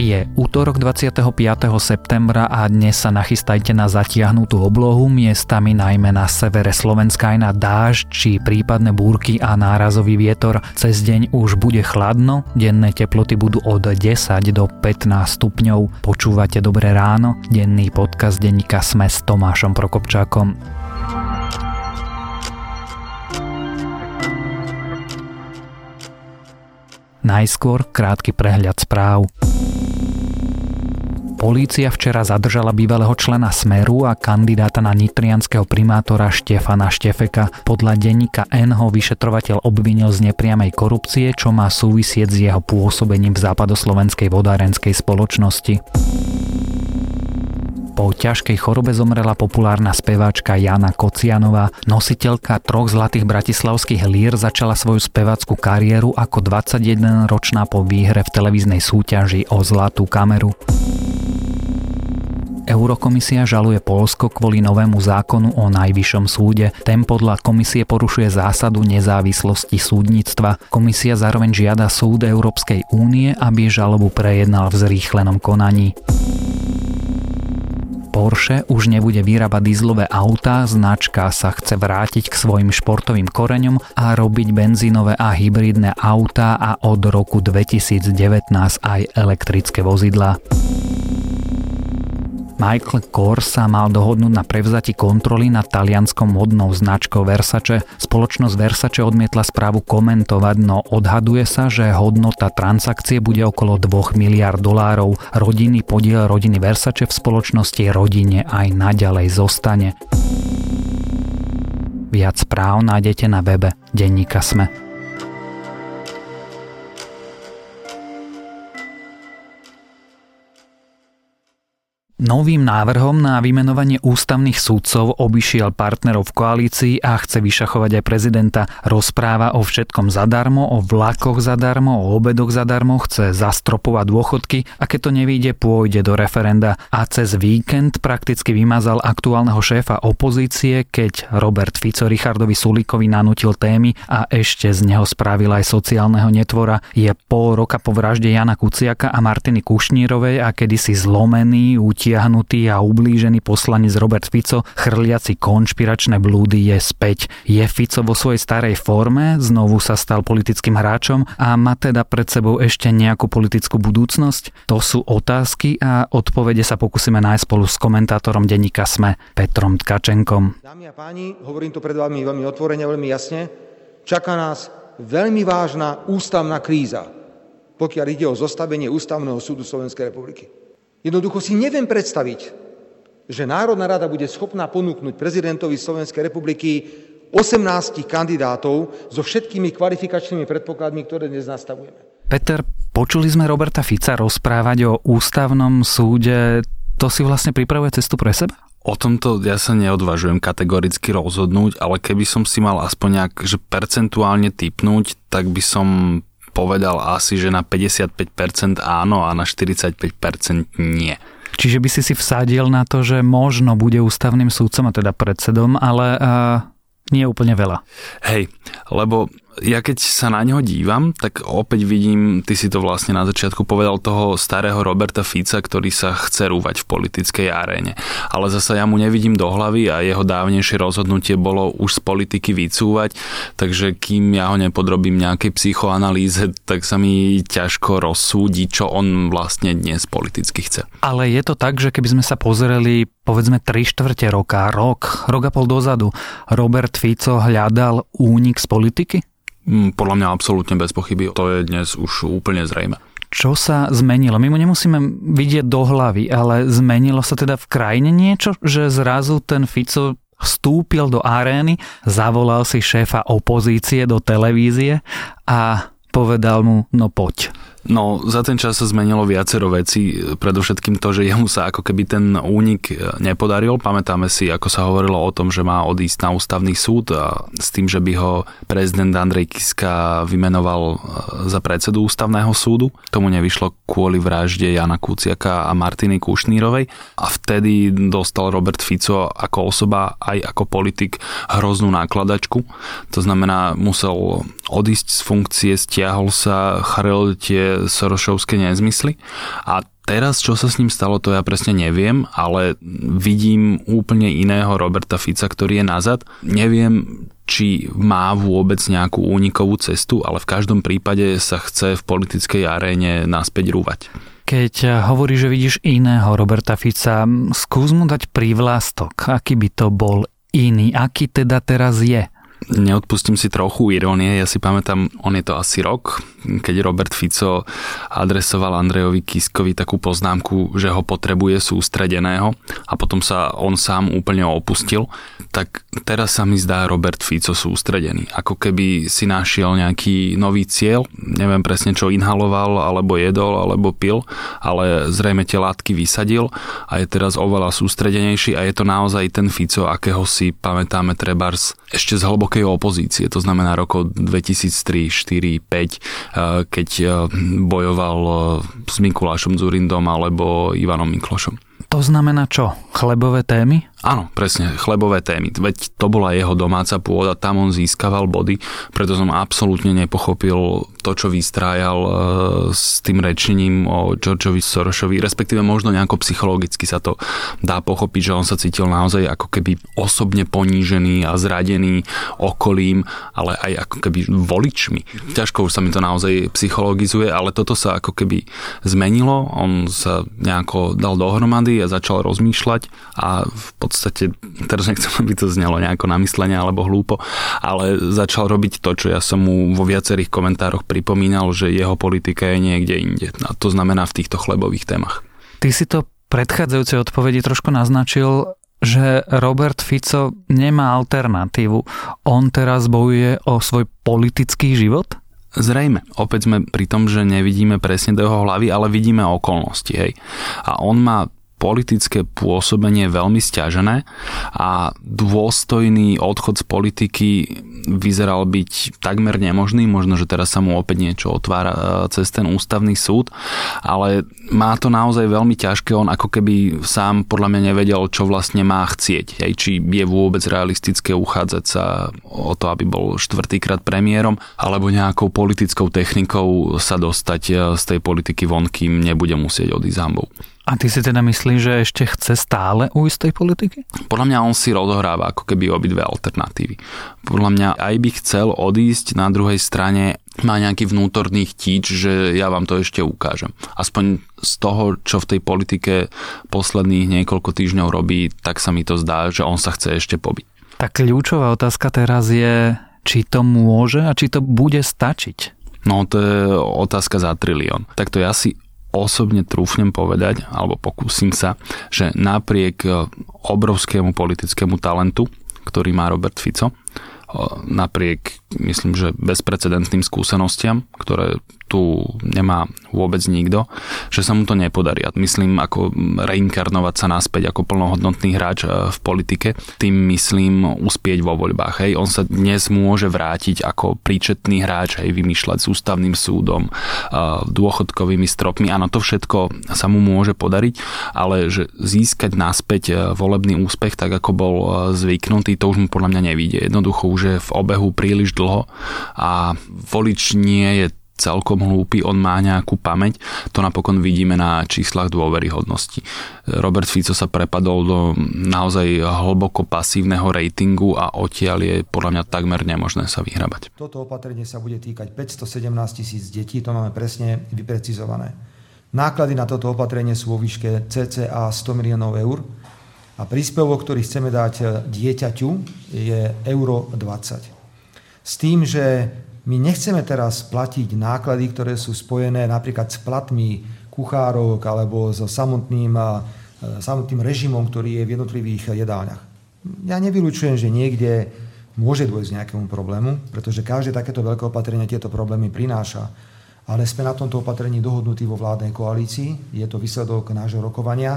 Je útorok 25. septembra a dnes sa nachystajte na zatiahnutú oblohu, miestami najmä na severe Slovenska aj na dážď či prípadne búrky a nárazový vietor. Cez deň už bude chladno, denné teploty budú od 10 do 15 stupňov. Počúvate Dobré ráno, denný podcast denníka SME s Tomášom Prokopčákom. Najskôr krátky prehľad správ. Polícia včera zadržala bývalého člena Smeru a kandidáta na nitrianskeho primátora Štefana Štefeka. Podľa denníka N ho vyšetrovateľ obvinil z nepriamej korupcie, čo má súvisieť s jeho pôsobením v západoslovenskej vodárenskej spoločnosti. Po ťažkej chorobe zomrela populárna speváčka Jana Kocianová. Nositeľka 3 zlatých bratislavských lír začala svoju spevácku kariéru ako 21-ročná po výhre v televíznej súťaži o zlatú kameru. Eurokomisia žaluje Poľsko kvôli novému zákonu o najvyššom súde. Ten podľa komisie porušuje zásadu nezávislosti súdnictva. Komisia zároveň žiada súd Európskej únie, aby žalobu prejednal v zrýchlenom konaní. Porsche už nebude vyrábať dieselové autá, značka sa chce vrátiť k svojim športovým koreňom a robiť benzínové a hybridné autá a od roku 2019 aj elektrické vozidlá. Michael Kors sa mal dohodnúť na prevzati kontroly nad talianskou modnou značkou Versace. Spoločnosť Versace odmietla správu komentovať, no odhaduje sa, že hodnota transakcie bude okolo $2 miliárd. Rodinný podiel rodiny Versace v spoločnosti rodine aj naďalej zostane. Viac správ nájdete na webe denníka SME. Novým návrhom na vymenovanie ústavných sudcov obišiel partnerov v koalícii a chce vyšachovať aj prezidenta. Rozpráva o všetkom zadarmo, o vlakoch zadarmo, o obedoch zadarmo, chce zastropovať dôchodky a keď to nevyjde, pôjde do referenda. A cez víkend prakticky vymazal aktuálneho šéfa opozície, keď Robert Fico Richardovi Sulíkovi nanútil témy a ešte z neho spravil aj sociálneho netvora. Je pol roka po vražde Jána Kuciaka a Martiny Kušnírovej a kedysi zlomený, utiahnutý a ublížený poslanec Robert Fico, chrliaci konšpiračné blúdy, je späť. Je Fico vo svojej starej forme, znovu sa stal politickým hráčom a má teda pred sebou ešte nejakú politickú budúcnosť? To sú otázky a odpovede sa pokúsime nájsť spolu s komentátorom denníka SME Petrom Tkačenkom. Dámy a páni, hovorím to pred vami veľmi otvorene, veľmi jasne. Čaká nás veľmi vážna ústavná kríza, pokiaľ ide o zostavenie Ústavného súdu Slovenskej republiky. Jednoducho si neviem predstaviť, že Národná rada bude schopná ponúknuť prezidentovi Slovenskej republiky 18 kandidátov so všetkými kvalifikačnými predpokladmi, ktoré dnes nastavujeme. Peter, počuli sme Roberta Fica rozprávať o ústavnom súde. To si vlastne pripravuje cestu pre seba? O tomto ja sa neodvažujem kategoricky rozhodnúť, ale keby som si mal aspoň nejak že percentuálne tipnúť, tak by som povedal asi, že na 55% áno a na 45% nie. Čiže by si vsadil na to, že možno bude ústavným sudcom a teda predsedom, ale nie úplne veľa. Hej, lebo ja keď sa na neho dívam, tak opäť vidím, ty si to vlastne na začiatku povedal, toho starého Roberta Fica, ktorý sa chce rúvať v politickej aréne. Ale zasa ja mu nevidím do hlavy a jeho dávnejšie rozhodnutie bolo už z politiky vycúvať, takže kým ja ho nepodrobím nejakej psychoanalýze, tak sa mi ťažko rozsúdi, čo on vlastne dnes politicky chce. Ale je to tak, že keby sme sa pozreli povedzme 3/4 roka, rok a pol dozadu, Robert Fico hľadal únik z politiky? Podľa mňa absolútne bez pochyby. To je dnes už úplne zrejme. Čo sa zmenilo? My mu nemusíme vidieť do hlavy, ale zmenilo sa teda v krajine niečo, že zrazu ten Fico vstúpil do arény, zavolal si šéfa opozície do televízie a povedal mu, no poď. No, za ten čas sa zmenilo viacero vecí, predovšetkým to, že jemu sa ako keby ten únik nepodaril. Pamätáme si, ako sa hovorilo o tom, že má odísť na ústavný súd a s tým, že by ho prezident Andrej Kiska vymenoval za predsedu ústavného súdu. Tomu nevyšlo kvôli vražde Jana Kuciaka a Martiny Kušnírovej a vtedy dostal Robert Fico ako osoba aj ako politik hroznú nákladačku. To znamená, musel odísť z funkcie, stiahol sa, chrlil tie tie sorošovské nezmysly. A teraz, čo sa s ním stalo, to ja presne neviem, ale vidím úplne iného Roberta Fica, ktorý je nazad. Neviem, či má vôbec nejakú únikovú cestu, ale v každom prípade sa chce v politickej aréne naspäť rúvať. Keď hovoríš, že vidíš iného Roberta Fica, skús mu dať prívlastok, aký by to bol iný, aký teda teraz je. Neodpustím si trochu irónie, ja si pamätám, on je to asi rok, keď Robert Fico adresoval Andrejovi Kiskovi takú poznámku, že ho potrebuje sústredeného a potom sa on sám úplne opustil, tak teraz sa mi zdá Robert Fico sústredený. Ako keby si našiel nejaký nový cieľ, neviem presne čo inhaloval, alebo jedol, alebo pil, ale zrejme tie látky vysadil a je teraz oveľa sústredenejší a je to naozaj ten Fico, akého si pamätáme trebárs ešte z hlbokého opozície, to znamená rokov 2003, 4, 5, keď bojoval s Mikulášom Dzurindom alebo Ivanom Miklošom. To znamená čo? Chlebové témy? Áno, presne, chlebové témy. Veď to bola jeho domáca pôda, tam on získaval body, preto som absolútne nepochopil to, čo vystrájal s tým rečením o Georgeovi Sorosovi, respektíve možno nejako psychologicky sa to dá pochopiť, že on sa cítil naozaj ako keby osobne ponížený a zradený okolím, ale aj ako keby voličmi. Ťažko už sa mi to naozaj psychologizuje, ale toto sa ako keby zmenilo, on sa nejako dal dohromady a začal rozmýšľať a v podstate, teraz nechcem, aby to znelo nejako namyslenie alebo hlúpo, ale začal robiť to, čo ja som mu vo viacerých komentároch pripomínal, že jeho politika je niekde inde. A to znamená v týchto chlebových témach. Ty si to predchádzajúcej odpovedi trošku naznačil, že Robert Fico nemá alternatívu. On teraz bojuje o svoj politický život? Zrejme. Opäť sme pri tom, že nevidíme presne do jeho hlavy, ale vidíme okolnosti. Hej. A on má politické pôsobenie veľmi sťažené a dôstojný odchod z politiky vyzeral byť takmer nemožný, možno, že teraz sa mu opäť niečo otvára cez ten ústavný súd, ale má to naozaj veľmi ťažké, on ako keby sám podľa mňa nevedel, čo vlastne má chcieť, aj či je vôbec realistické uchádzať sa o to, aby bol štvrtýkrát premiérom, alebo nejakou politickou technikou sa dostať z tej politiky von, kým nebude musieť odísť hambou. A ty si teda myslíš, že ešte chce stále ujsť tej politiky? Podľa mňa on si odohráva ako keby obidve alternatívy. Podľa mňa aj by chcel odísť, na druhej strane má nejaký vnútorný chtíč, že ja vám to ešte ukážem. Aspoň z toho, čo v tej politike posledných niekoľko týždňov robí, tak sa mi to zdá, že on sa chce ešte pobiť. Tak kľúčová otázka teraz je, či to môže a či to bude stačiť? No to je otázka za trilión. Tak to ja si osobne trúfnem povedať, alebo pokúsim sa, že napriek obrovskému politickému talentu, ktorý má Robert Fico, napriek, myslím, že bezprecedentným skúsenostiam, ktoré tu nemá vôbec nikto, že sa mu to nepodarí. Myslím, ako reinkarnovať sa naspäť ako plnohodnotný hráč v politike, tým myslím uspieť vo voľbách. Hej. On sa dnes môže vrátiť ako príčetný hráč, hej, vymýšľať s ústavným súdom, dôchodkovými stropmi. Áno, to všetko sa mu môže podariť, ale že získať naspäť volebný úspech, tak ako bol zvyknutý, to už mu podľa mňa nevíde. Jednoducho už je v obehu príliš dlho a volič nie je celkom hlúpy, on má nejakú pamäť, to napokon vidíme na číslach dôveryhodnosti. Robert Fico sa prepadol do naozaj hlboko pasívneho ratingu a odtiaľ je podľa mňa takmer nemožné sa vyhrabať. Toto opatrenie sa bude týkať 517 000 detí, to máme presne vyprecizované. Náklady na toto opatrenie sú vo výške cca 100 miliónov eur a príspevok, ktorý chceme dať dieťaťu, je €20. S tým, že my nechceme teraz platiť náklady, ktoré sú spojené napríklad s platmi kuchárok alebo so samotným režimom, ktorý je v jednotlivých jedálňach. Ja nevylučujem, že niekde môže dôjsť nejakému problému, pretože každé takéto veľké opatrenie tieto problémy prináša. Ale sme na tomto opatrení dohodnutí vo vládnej koalícii, je to výsledok nášho rokovania,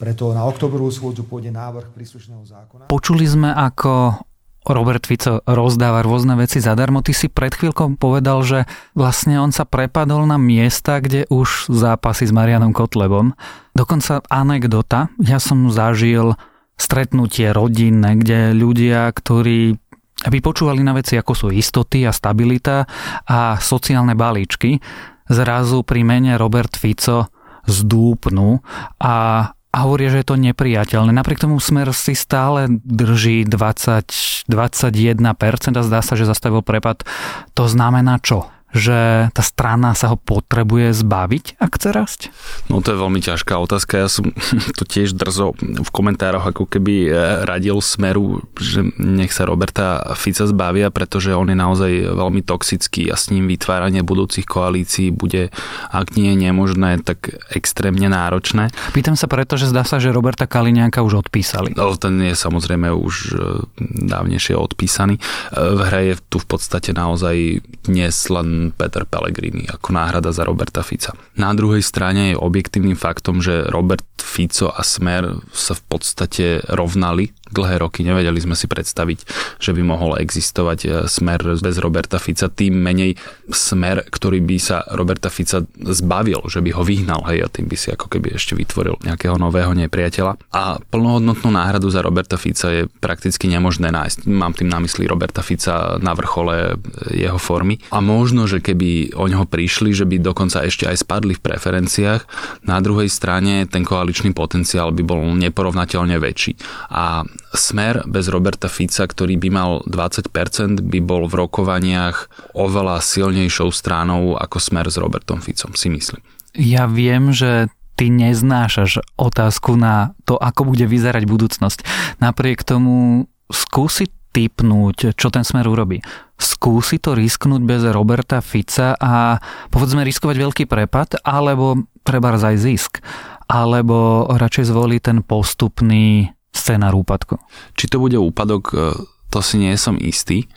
preto na októbrovú schôdzu pôjde návrh príslušného zákona. Počuli sme, ako Robert Fico rozdáva rôzne veci zadarmo. Ty si pred chvíľkou povedal, že vlastne on sa prepadol na miesta, kde už zápasy s Mariánom Kotlebom. Dokonca anekdota. Ja som zažil stretnutie rodinné, kde ľudia, ktorí vypočúvali na veci, ako sú istoty a stabilita a sociálne balíčky, zrazu pri mene Robert Fico zdúpnú a hovoria, že je to nepriateľné. Napriek tomu Smer si stále drží 20, 21% a zdá sa, že zastavil prepad. To znamená čo? Že tá strana sa ho potrebuje zbaviť, ak chce rásť? No to je veľmi ťažká otázka. Ja som to tiež drzo v komentároch ako keby radil Smeru, že nech sa Roberta Fica zbavia, pretože on je naozaj veľmi toxický a s ním vytváranie budúcich koalícií bude, ak nie je nemožné, tak extrémne náročné. Pýtam sa preto, že zdá sa, že Roberta Kaliňáka už odpísali. No, ten je samozrejme už dávnejšie odpísaný. V hre je tu v podstate naozaj dnes len Peter Pellegrini ako náhrada za Roberta Fica. Na druhej strane je objektívnym faktom, že Robert Fico a Smer sa v podstate rovnali dlhé roky. Nevedeli sme si predstaviť, že by mohol existovať Smer bez Roberta Fica. Tým menej Smer, ktorý by sa Roberta Fica zbavil, že by ho vyhnal, hej, a tým by si ako keby ešte vytvoril nejakého nového nepriateľa. A plnohodnotnú náhradu za Roberta Fica je prakticky nemožné nájsť. Mám tým na mysli Roberta Fica na vrchole jeho formy. A možno, že keby o ňoho prišli, že by dokonca ešte aj spadli v preferenciách. Na druhej strane ten koaličný potenciál by bol neporovnateľne väčší. A Smer bez Roberta Fica, ktorý by mal 20%, by bol v rokovaniach oveľa silnejšou stranou ako Smer s Robertom Ficom, si myslím. Ja viem, že ty neznášaš otázku na to, ako bude vyzerať budúcnosť. Napriek tomu skúsi tipnúť, čo ten Smer urobí. Skúsi to risknúť bez Roberta Fica a povedzme riskovať veľký prepad, alebo trebárs aj zisk. Alebo radšej zvolí ten postupný scénar úpadku. Či to bude úpadok, to si nie som istý,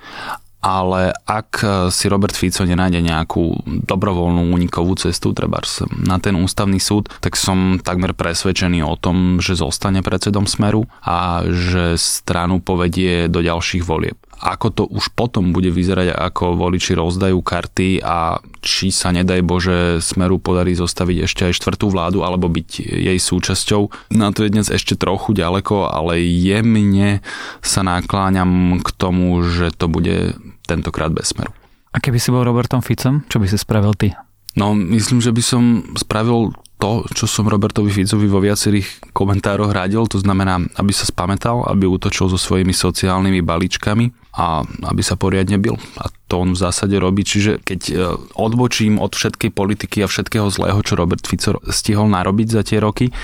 ale ak si Robert Fico nenájde nejakú dobrovoľnú únikovú cestu, trebárs na ten ústavný súd, tak som takmer presvedčený o tom, že zostane predsedom Smeru a že stranu povedie do ďalších volieb. Ako to už potom bude vyzerať, ako voliči rozdajú karty a či sa nedaj Bože Smeru podarí zostaviť ešte aj štvrtú vládu alebo byť jej súčasťou. Na to je dnes ešte trochu ďaleko, ale jemne sa nakláňam k tomu, že to bude tentokrát bez Smeru. A keby si bol Robertom Ficom, čo by si spravil ty? No, myslím, že by som spravil to, čo som Robertovi Ficovi vo viacerých komentároch radil, to znamená, aby sa spamätal, aby útočil so svojimi sociálnymi balíčkami a aby sa poriadne bil. A to on v zásade robí, čiže keď odbočím od všetkej politiky a všetkého zlého, čo Robert Fico stihol narobiť za tie roky,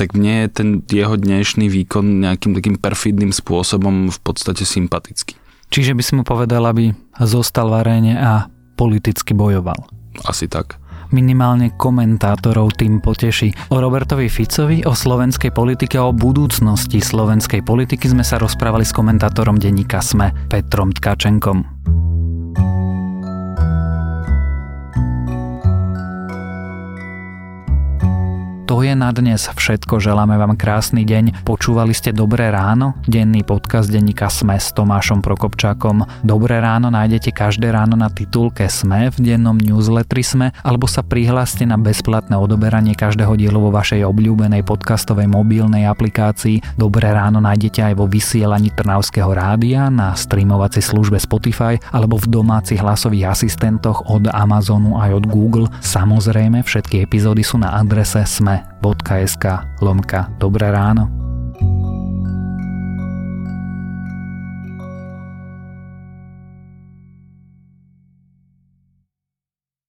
tak mne je ten jeho dnešný výkon nejakým takým perfidným spôsobom v podstate sympatický. Čiže by si mu povedal, aby zostal v aréne a politicky bojoval. Asi tak. Minimálne komentátorov tým poteší. O Robertovi Ficovi, o slovenskej politike a o budúcnosti slovenskej politiky sme sa rozprávali s komentátorom denníka SME Petrom Tkačenkom. To je na dnes všetko. Želáme vám krásny deň. Počúvali ste Dobré ráno, denný podcast denníka SME s Tomášom Prokopčákom. Dobré ráno nájdete každé ráno na titulke SME v dennom newsletteri SME alebo sa prihláste na bezplatné odoberanie každého dielu vo vašej obľúbenej podcastovej mobilnej aplikácii. Dobré ráno nájdete aj vo vysielaní Trnavského rádia, na streamovacej službe Spotify alebo v domácich hlasových asistentoch od Amazonu aj od Google. Samozrejme, všetky epizódy sú na adrese sme.sk/Dobré ráno.